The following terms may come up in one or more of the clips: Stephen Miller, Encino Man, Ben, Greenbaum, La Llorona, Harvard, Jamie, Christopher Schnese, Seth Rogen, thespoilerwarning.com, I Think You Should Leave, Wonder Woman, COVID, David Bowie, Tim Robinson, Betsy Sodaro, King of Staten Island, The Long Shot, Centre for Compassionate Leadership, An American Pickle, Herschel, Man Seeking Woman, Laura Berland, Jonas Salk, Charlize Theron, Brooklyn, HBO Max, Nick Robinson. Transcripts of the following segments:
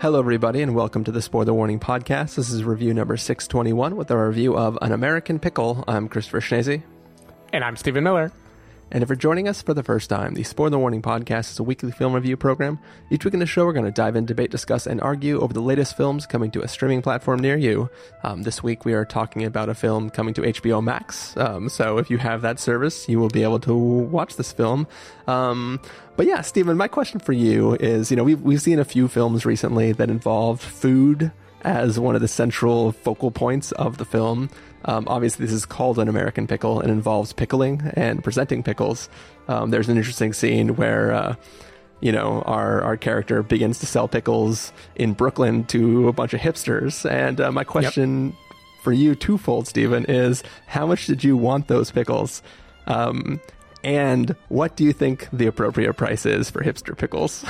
Hello, everybody, and welcome to the Spoiler Warning Podcast. This is review number 621 with our review of An American Pickle. I'm Christopher Schnese. And I'm Stephen Miller. And if you're joining us for the first time, the Spoiler Warning Podcast is a weekly film review program. Each week in the show, we're going to dive in, debate, discuss, and argue over the latest films coming to a streaming platform near you. This week, we are talking about a film coming to HBO Max. So if you have that service, you will be able to watch this film. But yeah, Stephen, my question for you is, we've seen a few films recently that involved food as one of the central focal points of the film. Obviously, this is called An American Pickle and involves pickling and presenting pickles. There's an interesting scene where, our character begins to sell pickles in Brooklyn to a bunch of hipsters. And my question for you twofold, Stephen, is how much did you want those pickles? And what do you think the appropriate price is for hipster pickles?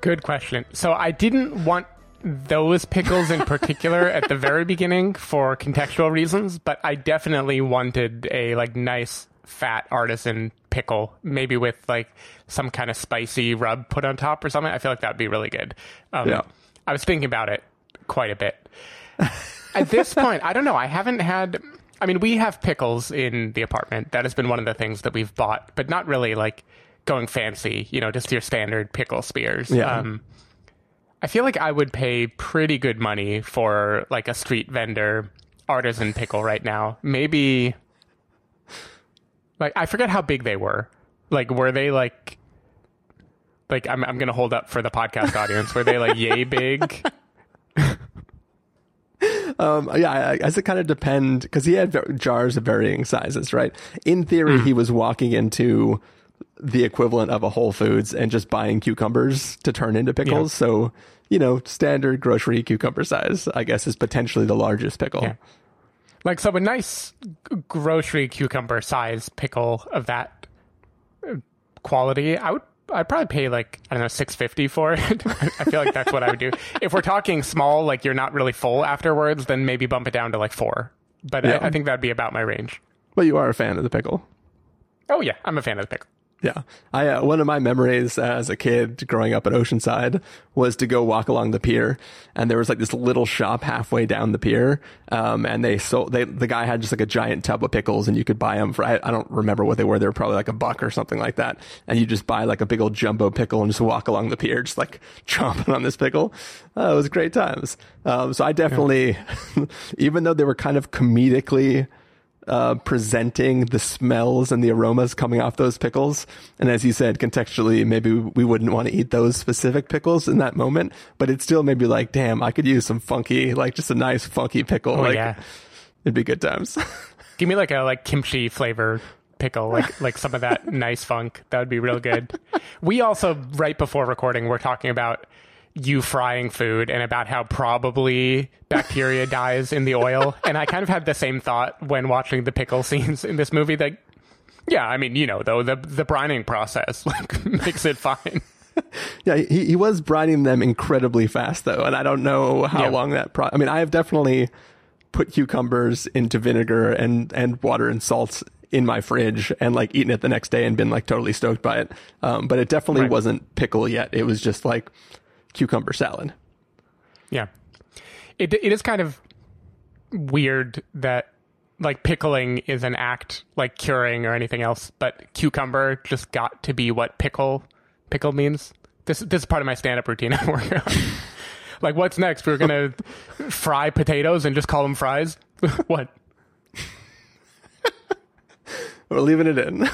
Good question. So I didn't want those pickles in particular at the very beginning for contextual reasons, but I definitely wanted a nice fat artisan pickle, maybe with some kind of spicy rub put on top or something. I feel like that'd be really good. I was thinking about it quite a bit. At this point, I don't know. I haven't had... I mean, we have pickles in the apartment. That has been one of the things that we've bought, but not really going fancy, just your standard pickle spears. Yeah. I feel like I would pay pretty good money for a street vendor artisan pickle right now. Maybe I forget how big they were. Were they I'm going to hold up for the podcast audience. Were they yay big? I guess it kind of depend because he had jars of varying sizes, right? In theory, he was walking into the equivalent of a Whole Foods and just buying cucumbers to turn into pickles. Yeah. So, standard grocery cucumber size, I guess, is potentially the largest pickle. Yeah. So a nice grocery cucumber size pickle of that quality, I'd probably pay $6.50 for it. I feel like that's what I would do. If we're talking small, you're not really full afterwards, then maybe bump it down to $4. But yeah. I think that'd be about my range. Well, you are a fan of the pickle. Oh yeah, I'm a fan of the pickle. Yeah. I one of my memories as a kid growing up at Oceanside was to go walk along the pier, and there was this little shop halfway down the pier, and the guy had just a giant tub of pickles, and you could buy them for I don't remember what they were. They were probably $1 or something like that, and you just buy a big old jumbo pickle and just walk along the pier just chomping on this pickle. It was great times. So I definitely, even though they were kind of comedically presenting the smells and the aromas coming off those pickles, and as you said, contextually maybe we wouldn't want to eat those specific pickles in that moment, but it's still maybe damn, I could use some funky, just a nice funky pickle. Oh, yeah, it'd be good times. Give me a kimchi flavor pickle, some of that nice funk. That would be real good. We also, right before recording, we're talking about you frying food and about how probably bacteria dies in the oil. And I kind of had the same thought when watching the pickle scenes in this movie. The brining process makes it fine. Yeah, he was brining them incredibly fast, though. And I don't know how long that... I have definitely put cucumbers into vinegar and water and salt in my fridge and eaten it the next day and been totally stoked by it. But it definitely wasn't pickle yet. It was just cucumber salad. Yeah. It is kind of weird that pickling is an act like curing or anything else, but cucumber just got to be what pickle means. This is part of my stand-up routine I'm working on. What's next? We're gonna fry potatoes and just call them fries? What? We're leaving it in.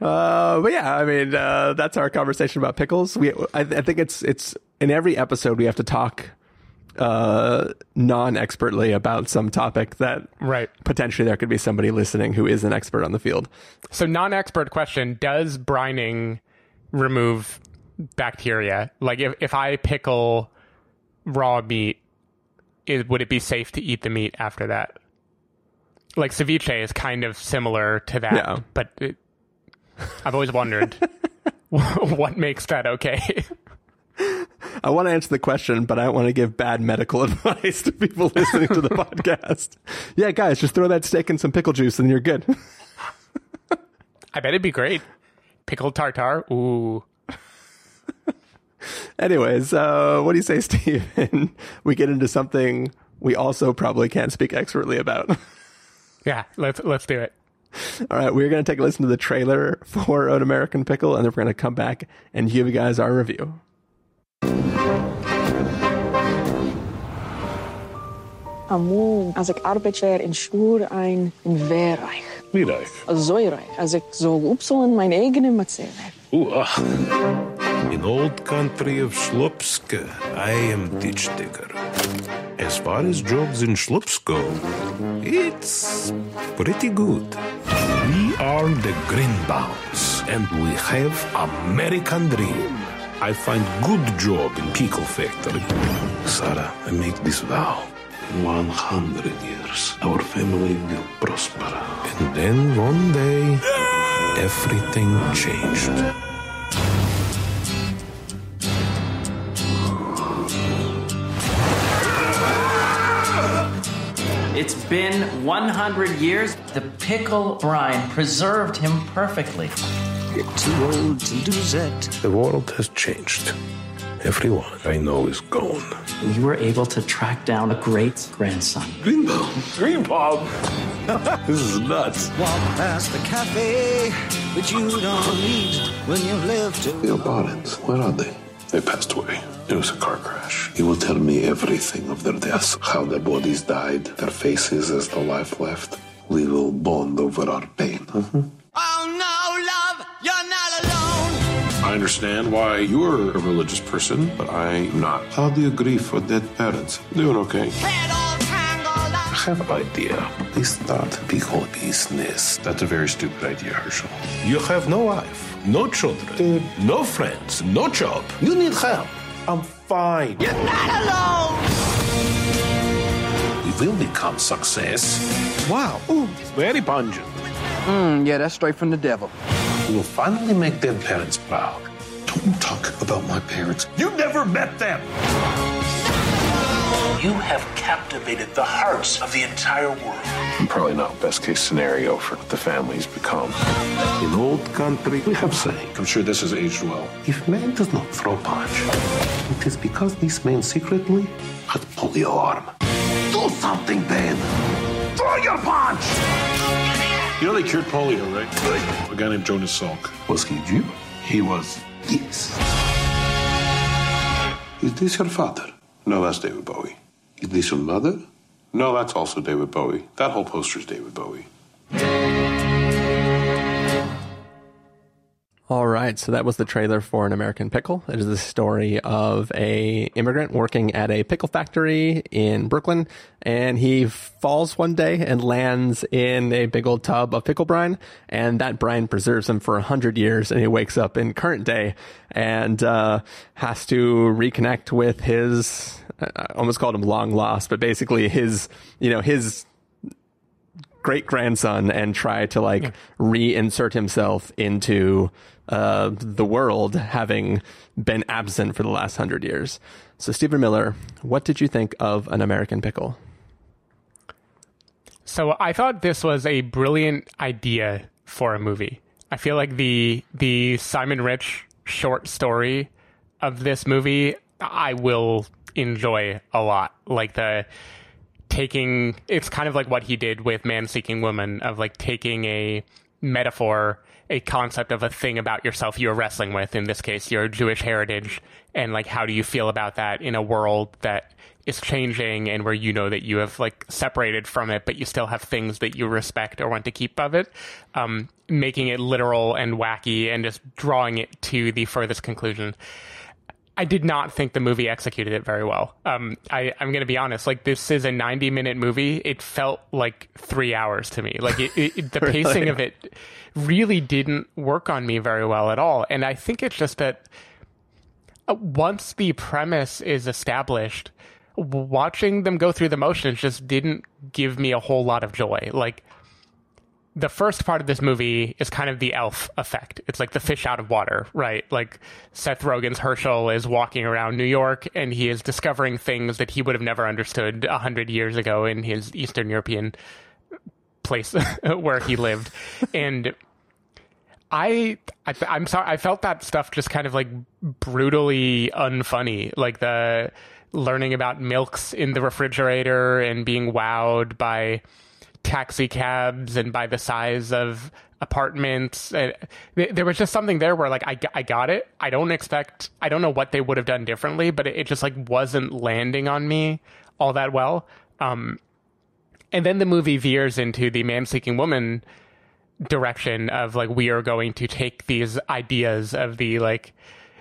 But yeah, that's our conversation about pickles. I think it's in every episode we have to talk non-expertly about some topic that potentially there could be somebody listening who is an expert on the field. So non-expert question, does brining remove bacteria? If I pickle raw meat, would it be safe to eat the meat after that? Ceviche is kind of similar to that, but... I've always wondered what makes that okay. I want to answer the question, but I don't want to give bad medical advice to people listening to the podcast. Yeah, guys, just throw that steak in some pickle juice and you're good. I bet it'd be great. Pickled tartare. Ooh. Anyways, what do you say, Stephen? We get into something we also probably can't speak expertly about. Yeah, let's do it. All right, we're going to take a listen to the trailer for An American Pickle, and then we're going to come back and give you guys our review. Am moe als ik arbeid weer in schroer ein in weerreich. Wie reich? Zoereich. Als ik zo opzol in mijn eigen matzee heb. Oeh. In old country of Schlupske, I am ditch digger. As far as jobs in Schlupsk go, it's pretty good. We are the Greenbaums, and we have American dream. I find good job in pickle factory. Sarah, I make this vow. 100 years, our family will prosper. And then one day, everything changed. It's been 100 years. The pickle brine preserved him perfectly. You're too old to do that. The world has changed. Everyone I know is gone. We were able to track down a great-grandson. Greenbaum. This is nuts. Walk past the cafe, but you don't eat when you've lived too long. The Obarins, where are they? They passed away. It was a car crash. He will tell me everything of their deaths, how their bodies died, their faces as the life left. We will bond over our pain. Mm-hmm. Oh, no, love, you're not alone. I understand why you're a religious person, but I'm not. How do you grieve for dead parents? Doing okay. I have an idea. They start pickle business. That's a very stupid idea, Herschel. You have no wife, no children, no friends, no job. You need help. I'm fine. You're not alone. You will become success. Wow. Ooh, it's very pungent. Yeah, that's straight from the devil. You will finally make their parents proud. Don't talk about my parents. You never met them. You have captivated the hearts of the entire world. And probably not best case scenario for what the family's become. In old country, we have saying. I'm sure this has aged well. If man does not throw punch, it is because this man secretly had polio arm. Do something, Ben. Throw your punch. You know they cured polio, right? A guy named Jonas Salk. Was he Jew? He was. Yes. Is this your father? No, that's David Bowie. Is this your mother? No, that's also David Bowie. That whole poster's David Bowie. All right, so that was the trailer for An American Pickle. It is the story of a immigrant working at a pickle factory in Brooklyn, and he falls one day and lands in a big old tub of pickle brine, and that brine preserves him for 100 years, and he wakes up in current day and has to reconnect with his, I almost called him long lost, but basically his, you know, his great-grandson, and try to, like, reinsert himself into the world, having been absent for the last 100 years. So, Stephen Miller, what did you think of An American Pickle? So, I thought this was a brilliant idea for a movie. I feel like the Simon Rich short story of this movie, I will enjoy a lot. Like, the taking, it's kind of like what he did with Man Seeking Woman, of like taking a metaphor, a concept of a thing about yourself you're wrestling with, in this case your Jewish heritage, and like how do you feel about that in a world that is changing and where you know that you have like separated from it, but you still have things that you respect or want to keep of it, making it literal and wacky and just drawing it to the furthest conclusion. I did not think the movie executed it very well. I'm going to be honest. Like, this is a 90-minute movie. It felt like 3 hours to me. Like, the really? Pacing of it really didn't work on me very well at all. And I think it's just that once the premise is established, watching them go through the motions just didn't give me a whole lot of joy. Like, the first part of this movie is kind of the Elf effect. It's like the fish out of water, right? Like, Seth Rogen's Herschel is walking around New York, and he is discovering things that he would have never understood 100 years ago in his Eastern European place where he lived. And I'm sorry. I felt that stuff just kind of like brutally unfunny, like the learning about milks in the refrigerator and being wowed by taxi cabs and by the size of apartments. And there was just something there where like, I got it. I don't know what they would have done differently, but it just like wasn't landing on me all that well. And then the movie veers into the Man Seeking Woman direction of like, we are going to take these ideas of the like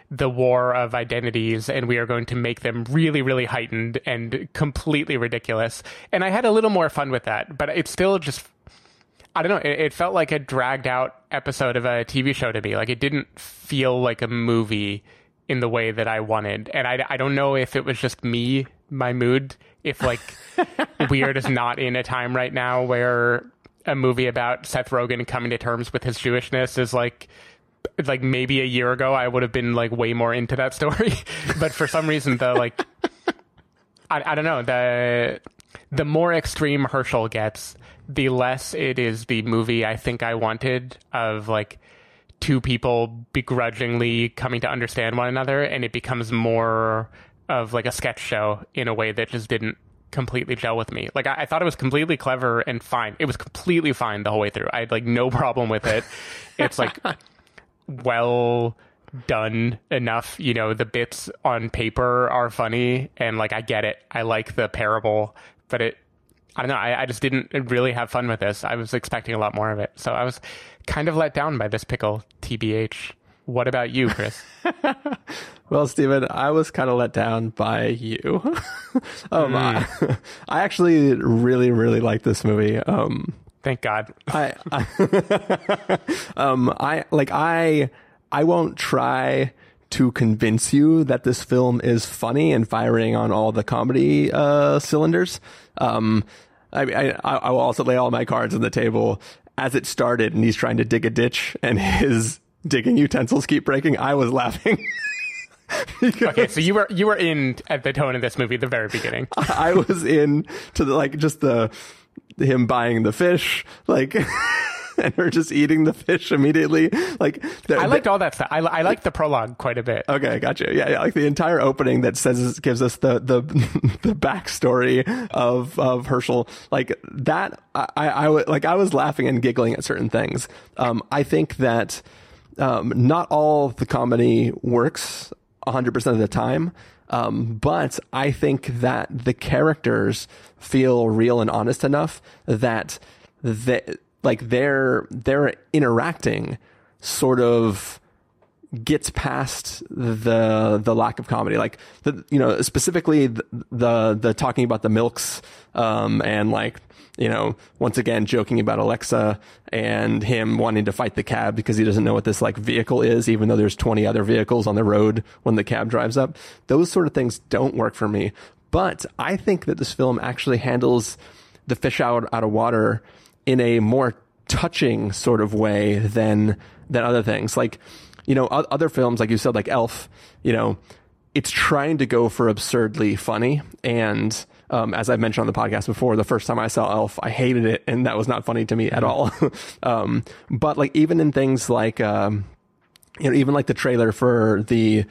the war of identities and we are going to make them really, really heightened and completely ridiculous. And I had a little more fun with that, but it still just, I don't know, it felt like a dragged out episode of a TV show to me. Like it didn't feel like a movie in the way that I wanted. And I don't know if it was just me, my mood, if like we're just not in a time right now where a movie about Seth Rogen coming to terms with his Jewishness is like maybe a year ago, I would have been like way more into that story. But for some reason, the like, I don't know, the more extreme Herschel gets, the less it is the movie I think I wanted of like two people begrudgingly coming to understand one another. And it becomes more of like a sketch show in a way that just didn't completely gel with me. Like I thought it was completely clever and fine. It was completely fine the whole way through. I had like no problem with it. It's like well done enough, you know, the bits on paper are funny and like I get it. I like the parable, but I don't know. I just didn't really have fun with this. I was expecting a lot more of it. So I was kind of let down by this pickle, TBH. What about you, Chris? Well, Stephen, I was kind of let down by you. I actually really, really like this movie. Thank God. I won't try to convince you that this film is funny and firing on all the comedy cylinders. I will also lay all my cards on the table. As it started, and he's trying to dig a ditch, and his digging utensils keep breaking, I was laughing. Okay, so you were in at the tone of this movie at the very beginning. I was in to the, like, just the him buying the fish, like, and her just eating the fish immediately. Like, I liked all that stuff. I liked the prologue quite a bit. Okay, gotcha. Yeah, like the entire opening that says gives us the backstory of Herschel. Like that, I was laughing and giggling at certain things. I think that not all the comedy works 100% of the time, but I think that the characters feel real and honest enough that they're interacting sort of gets past the lack of comedy, like specifically the talking about the milks, and like, you know, once again joking about Alexa and him wanting to fight the cab because he doesn't know what this like vehicle is, even though there's 20 other vehicles on the road when the cab drives up. Those sort of things don't work for me, but I think that this film actually handles the fish out of water in a more touching sort of way than other things. Like, you know, other films, like you said, like Elf, you know, it's trying to go for absurdly funny. And as I've mentioned on the podcast before, the first time I saw Elf, I hated it. And that was not funny to me at all. But like even in things like, even like the trailer for the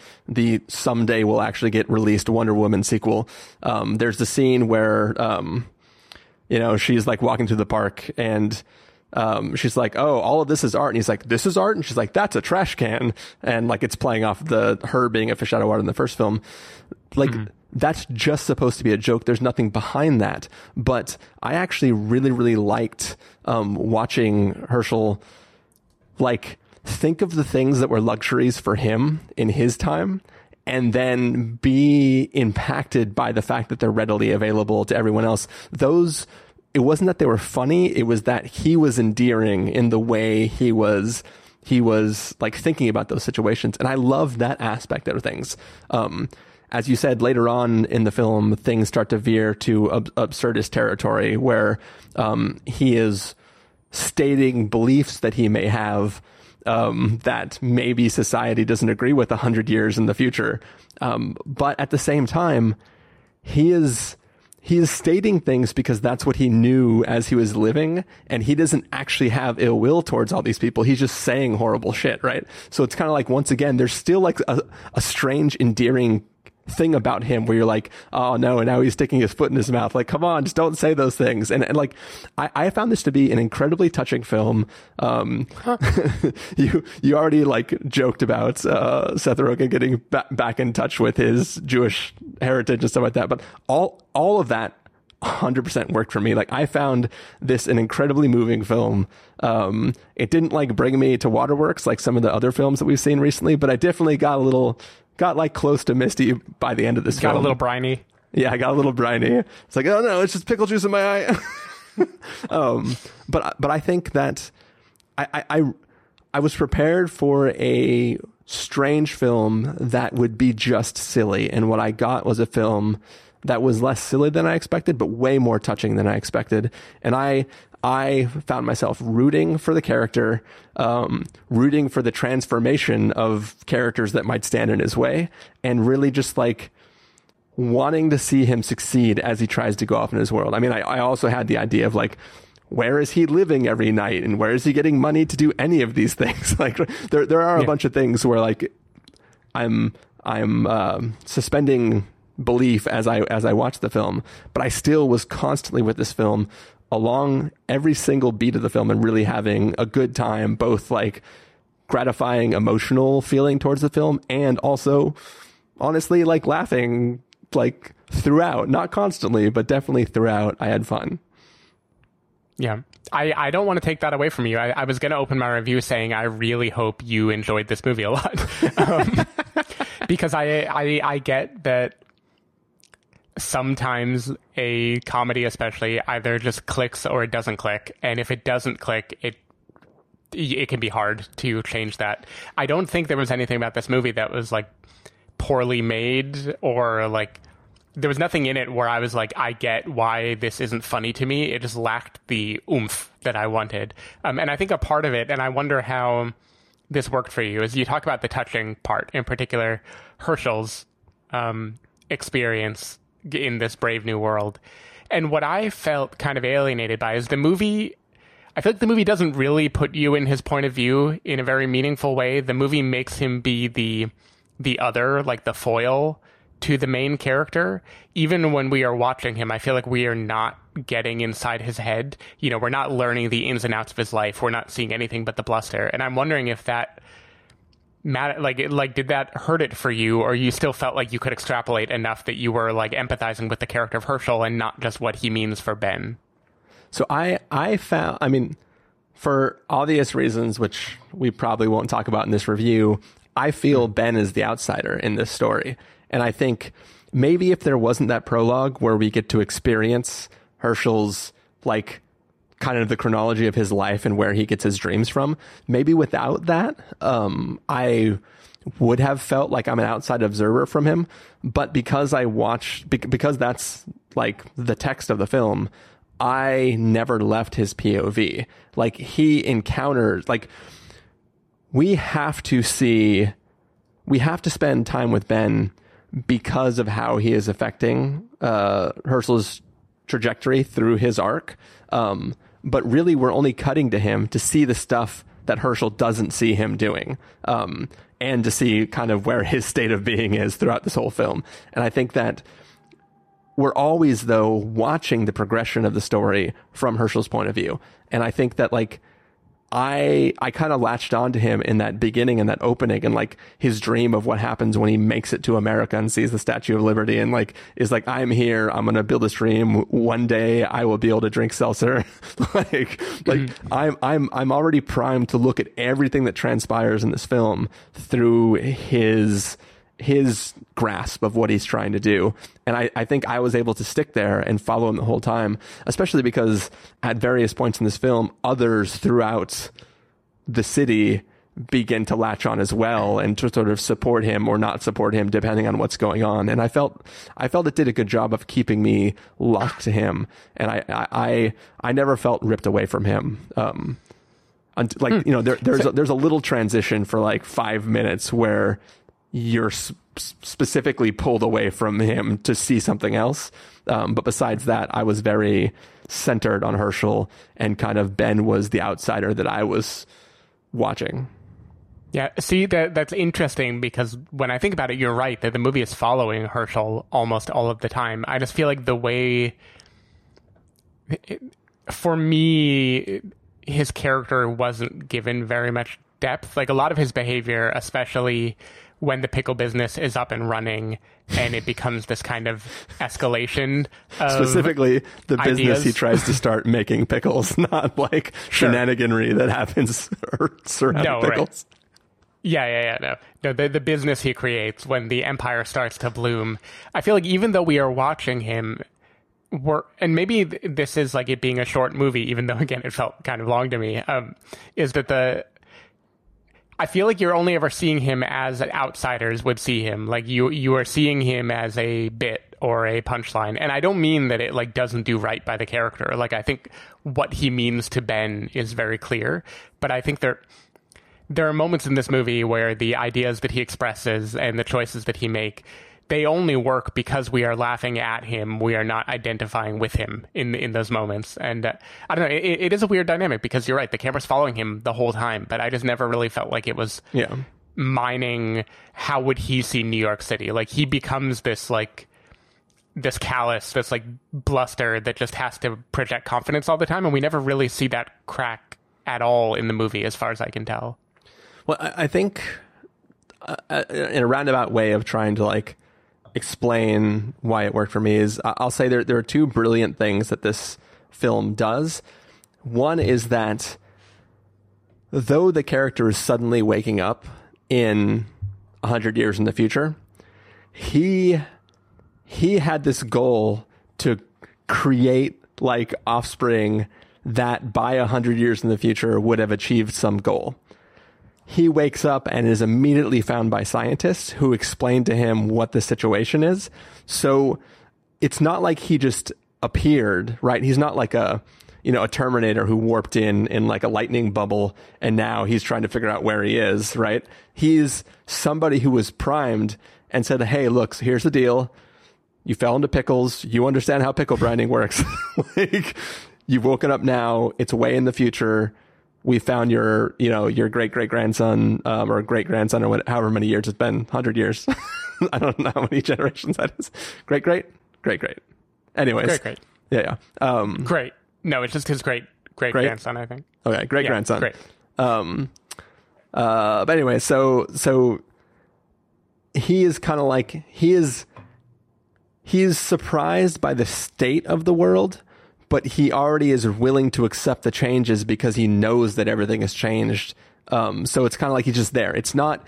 someday will actually get released Wonder Woman sequel. There's the scene where, she's like walking through the park and she's like, oh, all of this is art. And he's like, this is art? And she's like, that's a trash can. And like, it's playing off her being a fish out of water in the first film. Like, that's just supposed to be a joke. There's nothing behind that. But I actually really, really liked, watching Herschel, like, think of the things that were luxuries for him in his time, and then be impacted by the fact that they're readily available to everyone else. It wasn't that they were funny. It was that he was endearing in the way he was like thinking about those situations. And I love that aspect of things. As you said, later on in the film, things start to veer to absurdist territory where he is stating beliefs that he may have that maybe society doesn't agree with 100 years in the future. But at the same time, he is... He is stating things because that's what he knew as he was living, and he doesn't actually have ill will towards all these people. He's just saying horrible shit, right? So it's kind of like, once again, there's still like a strange, endearing thing about him where you're like, oh no, and now he's sticking his foot in his mouth. Like, come on, just don't say those things. And like, I found this to be an incredibly touching film. You already like joked about Seth Rogen getting back in touch with his Jewish heritage and stuff like that, but all of that 100% worked for me. Like, I found this an incredibly moving film. It didn't like bring me to waterworks like some of the other films that we've seen recently, but I definitely got like close to misty by the end of this film. Got a little briny. Yeah, I got a little briny. It's like, oh no, it's just pickle juice in my eye. But I think that I was prepared for a strange film that would be just silly, and what I got was a film that was less silly than I expected, but way more touching than I expected. And I found myself rooting for the character, rooting for the transformation of characters that might stand in his way, and really just like wanting to see him succeed as he tries to go off in his world. I mean, I also had the idea of like, where is he living every night, and where is he getting money to do any of these things? Like, there are a bunch of things where like I'm suspending belief as I watched the film, but I still was constantly with this film along every single beat of the film and really having a good time, both like gratifying emotional feeling towards the film and also honestly like laughing like throughout, not constantly, but definitely throughout. I had fun. Yeah. I don't want to take that away from you. I was going to open my review saying, I really hope you enjoyed this movie a lot. Because I get that sometimes a comedy especially either just clicks or it doesn't click. And if it doesn't click, it can be hard to change that. I don't think there was anything about this movie that was like poorly made, or like there was nothing in it where I was like, I get why this isn't funny to me. It just lacked the oomph that I wanted. And I think a part of it, and I wonder how this worked for you, is you talk about the touching part, in particular Herschel's experience in this brave new world. And what I felt kind of alienated by is the movie. I feel like the movie doesn't really put you in his point of view in a very meaningful way. The movie makes him be the other, like the foil to the main character. Even when we are watching him, I feel like we are not getting inside his head. You know, we're not learning the ins and outs of his life. We're not seeing anything but the bluster. And I'm wondering if that did that hurt it for you, or you still felt like you could extrapolate enough that you were like empathizing with the character of Herschel and not just what he means for Ben? So I found, I mean, for obvious reasons, which we probably won't talk about in this review, I feel Ben is the outsider in this story. And I think maybe if there wasn't that prologue where we get to experience Herschel's like kind of the chronology of his life and where he gets his dreams from, maybe without that, I would have felt like I'm an outside observer from him. But because I watched, because that's like the text of the film, I never left his POV. Like, he encounters, like, we have to spend time with Ben because of how he is affecting Herschel's trajectory through his arc. But really, we're only cutting to him to see the stuff that Herschel doesn't see him doing, and to see kind of where his state of being is throughout this whole film. And I think that we're always, though, watching the progression of the story from Herschel's point of view. And I think that, like, I kind of latched on to him in that beginning and that opening, and like his dream of what happens when he makes it to America and sees the Statue of Liberty and like is like, I'm here, I'm gonna build a dream, one day I will be able to drink seltzer. I'm already primed to look at everything that transpires in this film through his grasp of what he's trying to do. And I think I was able to stick there and follow him the whole time, especially because at various points in this film, others throughout the city begin to latch on as well and to sort of support him or not support him depending on what's going on. And I felt it did a good job of keeping me locked to him. And I never felt ripped away from him. You know, there's a little transition for like 5 minutes where you're specifically pulled away from him to see something else. But besides that, I was very centered on Herschel, and kind of Ben was the outsider that I was watching. Yeah, see, that's interesting, because when I think about it, you're right that the movie is following Herschel almost all of the time. I just feel like the way, for me, his character wasn't given very much depth. Like, a lot of his behavior, especially when the pickle business is up and running and it becomes this kind of escalation of specifically the ideas. Business he tries to start making pickles, not like shenaniganry that happens surrounding pickles. Right. The business he creates when the empire starts to bloom. I feel like even though we are watching him, and maybe this is like it being a short movie, even though, again, it felt kind of long to me, is that I feel like you're only ever seeing him as outsiders would see him. Like, you are seeing him as a bit or a punchline. And I don't mean that it, like, doesn't do right by the character. Like, I think what he means to Ben is very clear. But I think there are moments in this movie where the ideas that he expresses and the choices that he makes, they only work because we are laughing at him. We are not identifying with him in those moments. And I don't know, it is a weird dynamic, because you're right, the camera's following him the whole time, but I just never really felt like it was mining how would he see New York City. Like, he becomes this, like, this callous, this, like, bluster that just has to project confidence all the time, and we never really see that crack at all in the movie, as far as I can tell. Well, I think in a roundabout way of trying to, like, explain why it worked for me is I'll say there are two brilliant things that this film does. One is that though the character is suddenly waking up in 100 years in the future, he had this goal to create, like, offspring that by 100 years in the future would have achieved some goal. He wakes up and is immediately found by scientists who explain to him what the situation is. So it's not like he just appeared, right? He's not like a Terminator who warped in like a lightning bubble, and now he's trying to figure out where he is, right? He's somebody who was primed and said, hey, look, so here's the deal. You fell into pickles. You understand how pickle grinding works. Like, you've woken up now. It's way in the future. We found your great-great-grandson or great-grandson, or however many years it's been, 100 years. I don't know how many generations that is. Great-great? Great-great. Anyways. Great-great. Yeah. Great. No, it's just his great-great-grandson, I think. Okay, great-grandson. Yeah, great. But anyway, so he is kind of like, he is surprised by the state of the world, but he already is willing to accept the changes because he knows that everything has changed. So it's kind of like he's just there. It's not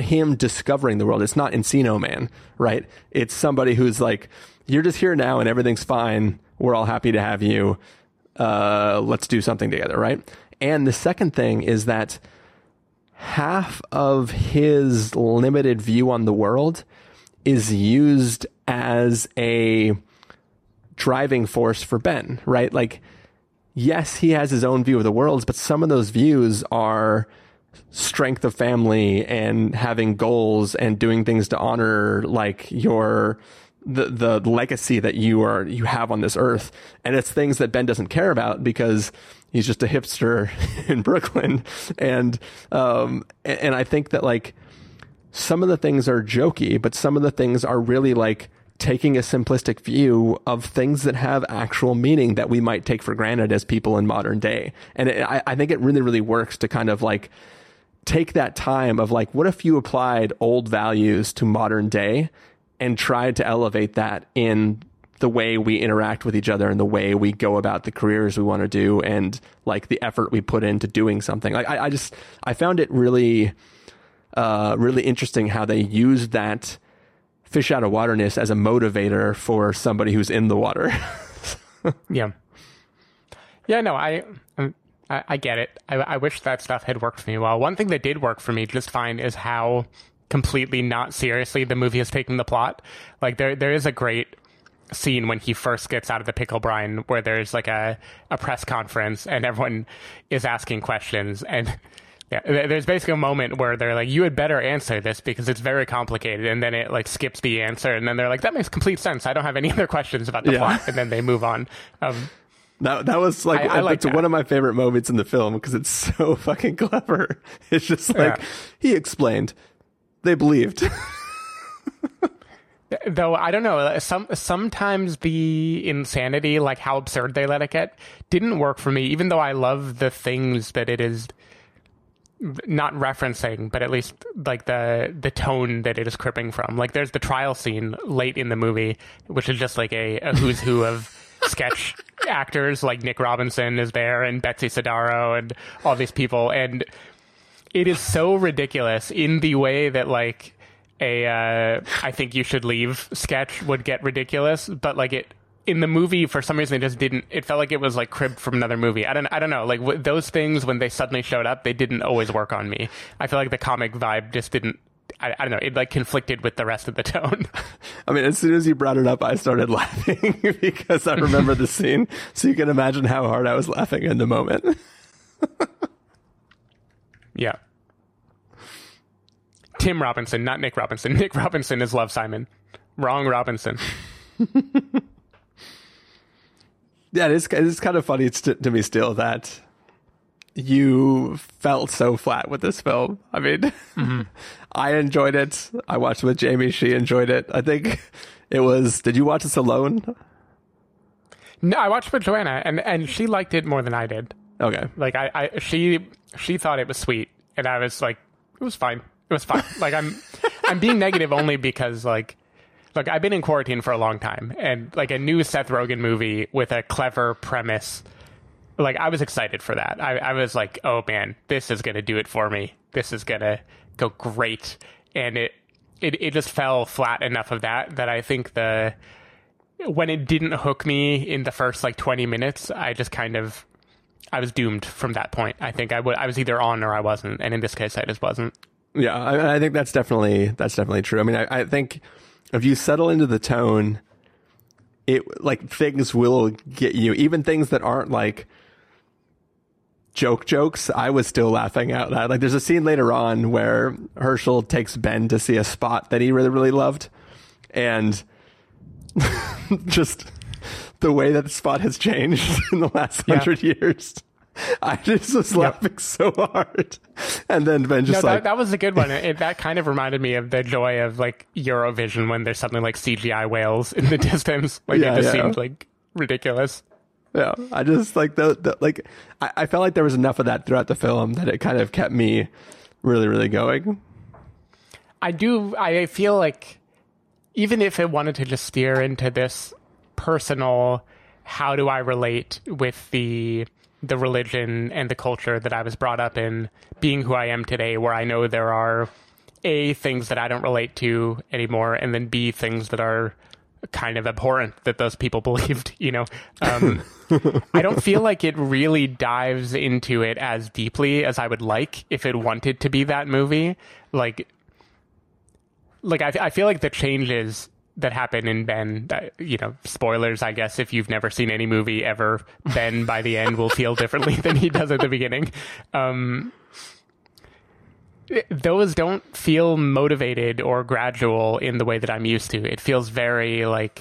him discovering the world. It's not Encino Man, right? It's somebody who's like, you're just here now and everything's fine. We're all happy to have you. Let's do something together, right? And the second thing is that half of his limited view on the world is used as a driving force for Ben, right? Like, yes, he has his own view of the world, but some of those views are strength of family and having goals and doing things to honor, like, the legacy that you have on this earth. And it's things that Ben doesn't care about because he's just a hipster in Brooklyn. And I think that, like, some of the things are jokey, but some of the things are really, like, taking a simplistic view of things that have actual meaning that we might take for granted as people in modern day. And I think it really, really works to kind of, like, take that time of, like, what if you applied old values to modern day and tried to elevate that in the way we interact with each other and the way we go about the careers we want to do and, like, the effort we put into doing something. Like, I found it really, really interesting how they used that fish out of waterness as a motivator for somebody who's in the water. No, I get it. I wish that stuff had worked for me well. One thing that did work for me just fine is how completely not seriously the movie is taking the plot. Like, there is a great scene when he first gets out of the pickle brine where there's, like, a press conference and everyone is asking questions, and Yeah, there's basically a moment where they're like, you had better answer this because it's very complicated. And then it like skips the answer. And then they're like, that makes complete sense. I don't have any other questions about the plot. And then they move on. That was like, I liked one of my favorite moments in the film because it's so fucking clever. It's just like, he explained. They believed. Though, I don't know, sometimes the insanity, like how absurd they let it get, didn't work for me, even though I love the things that it is... not referencing, but at least like the tone that it is cribbing from. Like there's the trial scene late in the movie, which is just like a who's who of sketch actors. Like Nick Robinson is there and Betsy Sodaro and all these people. And it is so ridiculous in the way that like I Think You Should Leave sketch would get ridiculous, but like it, in the movie, for some reason, it just didn't... It felt like it was, like, cribbed from another movie. I don't know. Like, those things, when they suddenly showed up, they didn't always work on me. I feel like the comic vibe just didn't... I don't know. It, like, conflicted with the rest of the tone. I mean, as soon as you brought it up, I started laughing because I remember the scene. So you can imagine how hard I was laughing in the moment. Yeah. Tim Robinson, not Nick Robinson. Nick Robinson is Love, Simon. Wrong Robinson. Yeah, it is kind of funny to me still that you felt so flat with this film. I mean, I enjoyed it. I watched it with Jamie. She enjoyed it. I think it was... Did you watch this alone? No, I watched with Joanna, and she liked it more than I did. Okay. Like, she thought it was sweet, and I was like, it was fine. It was fine. Like, I'm being negative only because, like... Look, I've been in quarantine for a long time, and like a new Seth Rogen movie with a clever premise, like I was excited for that. I was like, oh man, this is going to do it for me. This is going to go great. And it just fell flat enough of that I think when it didn't hook me in the first like 20 minutes, I was doomed from that point. I think I was either on or I wasn't. And in this case, I just wasn't. Yeah, I think that's definitely true. I mean, I think... If you settle into the tone, it like things will get you. Even things that aren't like jokes, I was still laughing out loud. Like there's a scene later on where Herschel takes Ben to see a spot that he really, really loved. And just the way that the spot has changed in the last 100 years. I just was laughing so hard. And then Ben just that was a good one. That kind of reminded me of the joy of like Eurovision when there's something like CGI whales in the distance. Like it just seemed like ridiculous. Yeah. I just like I felt like there was enough of that throughout the film that it kind of kept me really, really going. I feel like even if it wanted to just steer into this personal, how do I relate with the religion and the culture that I was brought up in, being who I am today, where I know there are A, things that I don't relate to anymore, and then B, things that are kind of abhorrent that those people believed, you know. I don't feel like it really dives into it as deeply as I would like if it wanted to be that movie. Like I feel like the changes that happened in Ben, that, you know, spoilers, I guess, if you've never seen any movie ever, Ben by the end will feel differently than he does at the beginning. Those don't feel motivated or gradual in the way that I'm used to. It feels very like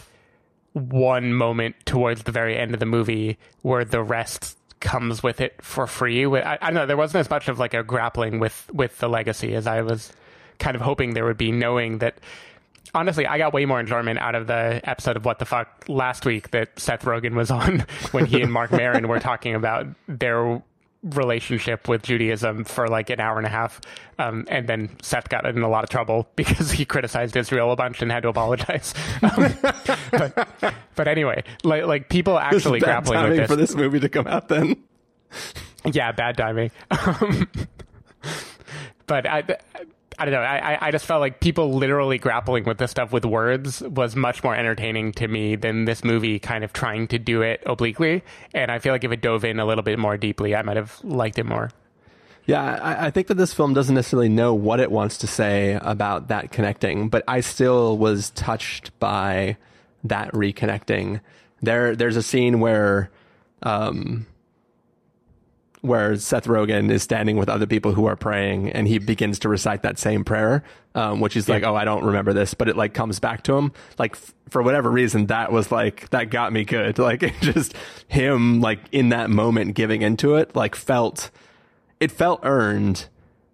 one moment towards the very end of the movie where the rest comes with it for free. I don't know. There wasn't as much of like a grappling with the legacy as I was kind of hoping there would be, knowing that, honestly, I got way more enjoyment out of the episode of What the Fuck last week that Seth Rogen was on when he and Marc Maron were talking about their relationship with Judaism for like an hour and a half. And then Seth got in a lot of trouble because he criticized Israel a bunch and had to apologize. But anyway, like people actually grappling with this. For this movie to come out then. Yeah, bad timing. But I don't know. I just felt like people literally grappling with this stuff with words was much more entertaining to me than this movie kind of trying to do it obliquely. And I feel like if it dove in a little bit more deeply, I might have liked it more. Yeah, I think that this film doesn't necessarily know what it wants to say about that connecting, but I still was touched by that reconnecting. There's a scene where where Seth Rogen is standing with other people who are praying, and he begins to recite that same prayer, which is like, oh, I don't remember this, but it like comes back to him. Like for whatever reason, that was like, that got me good. Like it just him, like in that moment, giving into it, like it felt earned.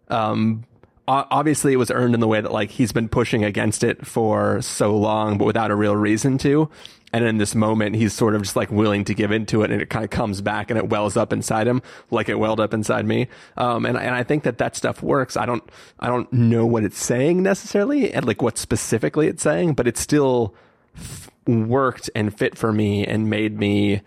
Obviously it was earned in the way that like he's been pushing against it for so long, but without a real reason to. And in this moment, he's sort of just like willing to give into it, and it kind of comes back and it wells up inside him, like it welled up inside me. And I think that stuff works. I don't know what it's saying necessarily, and like what specifically it's saying, but it still worked and fit for me and made me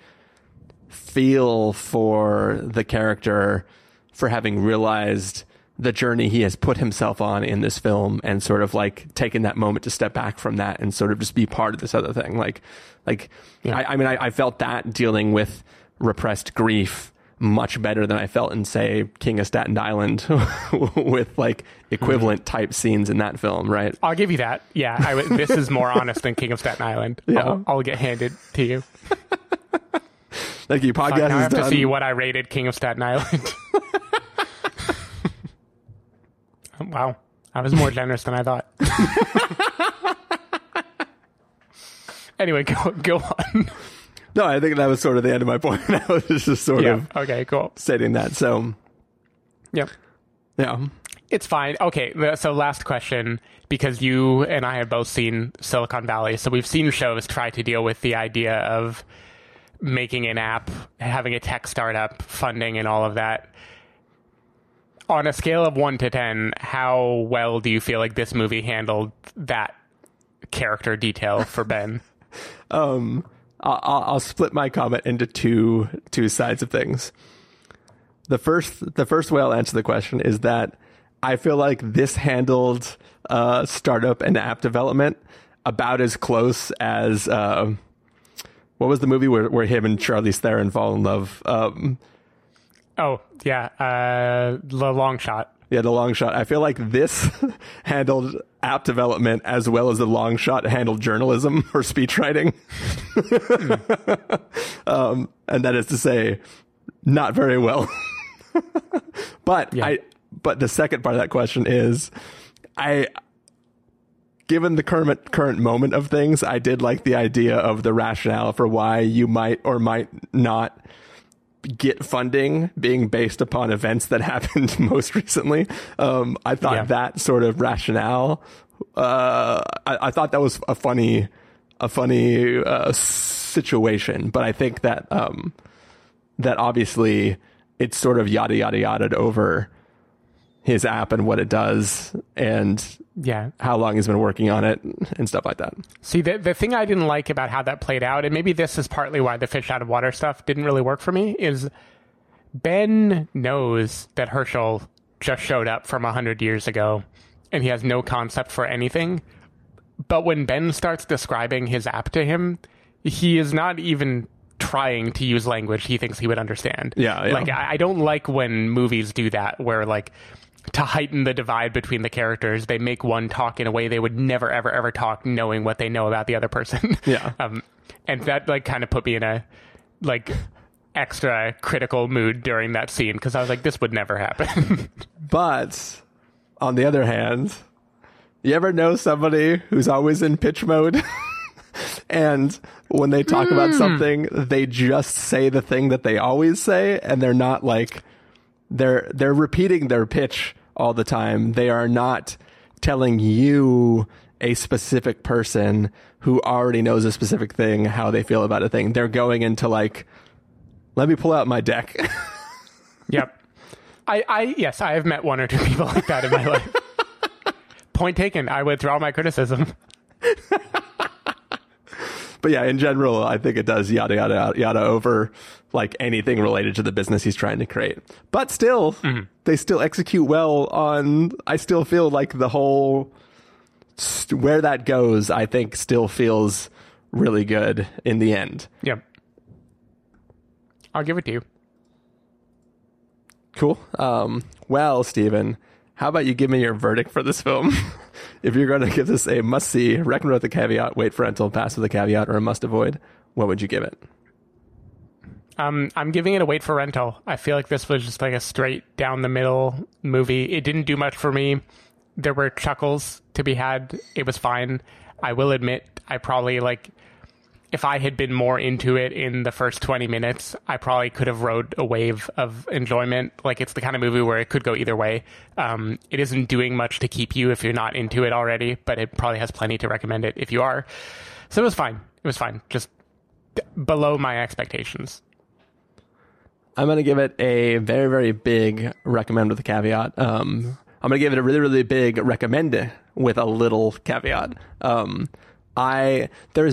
feel for the character for having realized the journey he has put himself on in this film, and sort of like taking that moment to step back from that and sort of just be part of this other thing. I felt that dealing with repressed grief much better than I felt in, say, King of Staten Island with like equivalent type scenes in that film. Right. I'll give you that. Yeah. This is more honest than King of Staten Island. Yeah. I'll get handed to you. Thank you. Podcast. So now I have to see what I rated King of Staten Island. Wow. I was more generous than I thought. Anyway, go on. No, I think that was sort of the end of my point. I was just sort of okay, cool. Stating that. So, yeah, it's fine. Okay, so last question, because you and I have both seen Silicon Valley, so we've seen shows try to deal with the idea of making an app, having a tech startup, funding, and all of that. On a scale of 1 to 10, how well do you feel like this movie handled that character detail for Ben? I'll split my comment into two sides of things. The first way I'll answer the question is that I feel like this handled startup and app development about as close as what was the movie where him and Charlize Theron fall in love? Oh, yeah. The Long Shot. Yeah, The Long Shot. I feel like this handled app development as well as The Long Shot handled journalism or speech writing. And that is to say, not very well. But the second part of that question is, given the current moment of things, I did like the idea of the rationale for why you might or might not get funding being based upon events that happened most recently. I thought that sort of rationale, I thought that was a funny situation, but I think that that obviously it's sort of yada yada yada over his app and what it does and how long he's been working on it and stuff like that. See, the thing I didn't like about how that played out, and maybe this is partly why the fish out of water stuff didn't really work for me, is Ben knows that Herschel just showed up from 100 years ago and he has no concept for anything. But when Ben starts describing his app to him, he is not even trying to use language he thinks he would understand. Yeah. Like, I don't like when movies do that where like, to heighten the divide between the characters, they make one talk in a way they would never, ever, ever talk knowing what they know about the other person. Yeah. And that like kind of put me in a like extra critical mood during that scene, because I was like, this would never happen. But on the other hand, you ever know somebody who's always in pitch mode? And when they talk about something, they just say the thing that they always say, and they're not like... They're repeating their pitch all the time. They are not telling you, a specific person who already knows a specific thing, how they feel about a thing. They're going into like, let me pull out my deck. Yep. I have met one or two people like that in my life. Point taken. I withdraw my criticism. But yeah, in general, I think it does yada, yada, yada over like anything related to the business he's trying to create. But still, they still execute well on, I still feel like the whole, where that goes, I think still feels really good in the end. Yep. I'll give it to you. Cool. Well, Stephen, how about you give me your verdict for this film? If you're going to give this a must-see, reckon with a caveat, wait for rental, pass with a caveat, or a must-avoid, what would you give it? I'm giving it a wait for rental. I feel like this was just like a straight down the middle movie. It didn't do much for me. There were chuckles to be had. It was fine. I will admit, I probably like, if I had been more into it in the first 20 minutes, I probably could have rode a wave of enjoyment. Like, it's the kind of movie where it could go either way. It isn't doing much to keep you if you're not into it already, but it probably has plenty to recommend it if you are. So it was fine. It was fine. Just below my expectations. I'm going to give it a very, very big recommend with a caveat. I'm going to give it a really, really big recommend with a little caveat. There's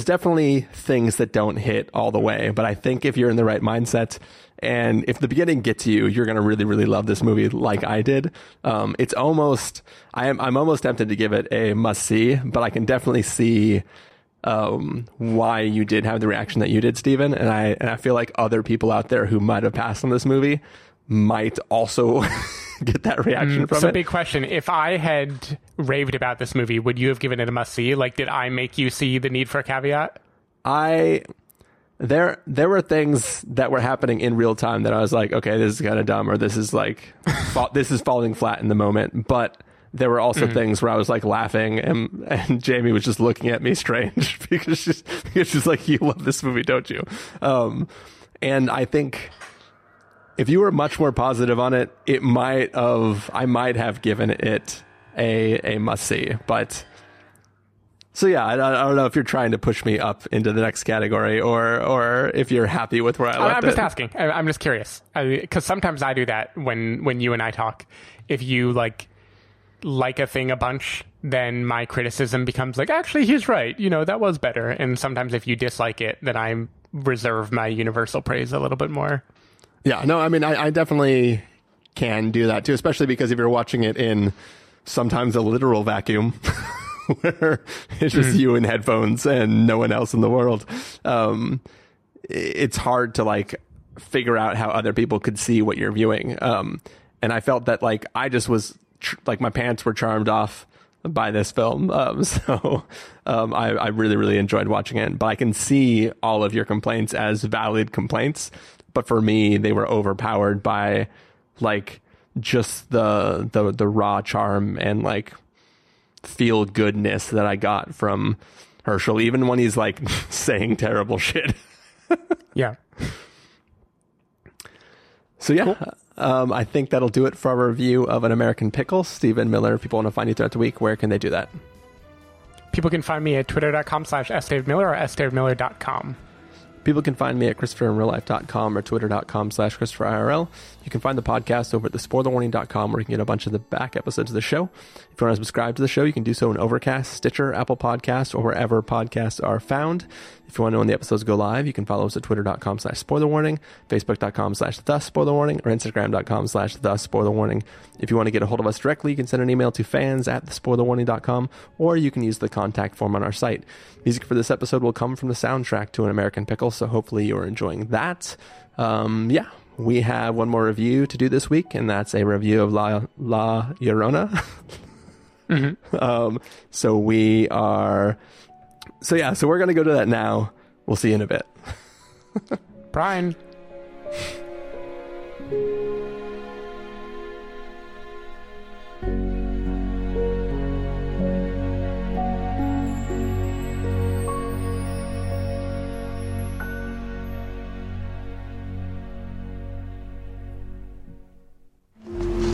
definitely things that don't hit all the way, but I think if you're in the right mindset and if the beginning gets you, you're going to really, really love this movie like I did. It's almost, I'm almost tempted to give it a must see, but I can definitely see why you did have the reaction that you did, Stephen. And I feel like other people out there who might have passed on this movie might also get that reaction from it. So big question. If I had raved about this movie, would you have given it a must see? Like, did I make you see the need for a caveat? There were things that were happening in real time that I was like, okay, this is kind of dumb, or this is like, this is falling flat in the moment. But there were also things where I was like laughing and Jamie was just looking at me strange because she's like, you love this movie, don't you? And I think if you were much more positive on it, I might have given it a must see. But so yeah, I don't know if you're trying to push me up into the next category or if you're happy with where I left it. I'm just asking. I'm just curious because sometimes I do that when you and I talk. If you like a thing a bunch, then my criticism becomes like, actually, he's right. You know, that was better. And sometimes if you dislike it, then I reserve my universal praise a little bit more. Yeah, no, I mean, I definitely can do that, too, especially because if you're watching it in sometimes a literal vacuum where it's just you and headphones and no one else in the world, it's hard to, figure out how other people could see what you're viewing. And I felt that, I just was, my pants were charmed off by this film. I really, really enjoyed watching it. But I can see all of your complaints as valid complaints. But for me, they were overpowered by just the raw charm and feel goodness that I got from Herschel, even when he's saying terrible shit. Yeah. So yeah, cool. I think that'll do it for our review of An American Pickle. Stephen Miller, if people want to find you throughout the week, where can they do that? People can find me at twitter.com/sdavemiller or sdavemiller.com. People can find me at ChristopherInRealLife.com or Twitter.com/ChristopherIRL. You can find the podcast over at thespoilerwarning.com where you can get a bunch of the back episodes of the show. If you want to subscribe to the show, you can do so in Overcast, Stitcher, Apple Podcasts, or wherever podcasts are found. If you want to know when the episodes go live, you can follow us at Twitter.com/SpoilerWarning, Facebook.com/TheSpoilerWarning, or Instagram.com/TheSpoilerWarning. If you want to get a hold of us directly, you can send an email to fans@thespoilerwarning.com, or you can use the contact form on our site. Music for this episode will come from the soundtrack to An American Pickle, so hopefully you're enjoying that. Yeah. We have one more review to do this week, and that's a review of La Llorona. So we're going to go to that now. We'll see you in a bit. Brian.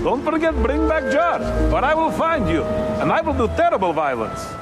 Don't forget, bring back Jar, or I will find you, and I will do terrible violence.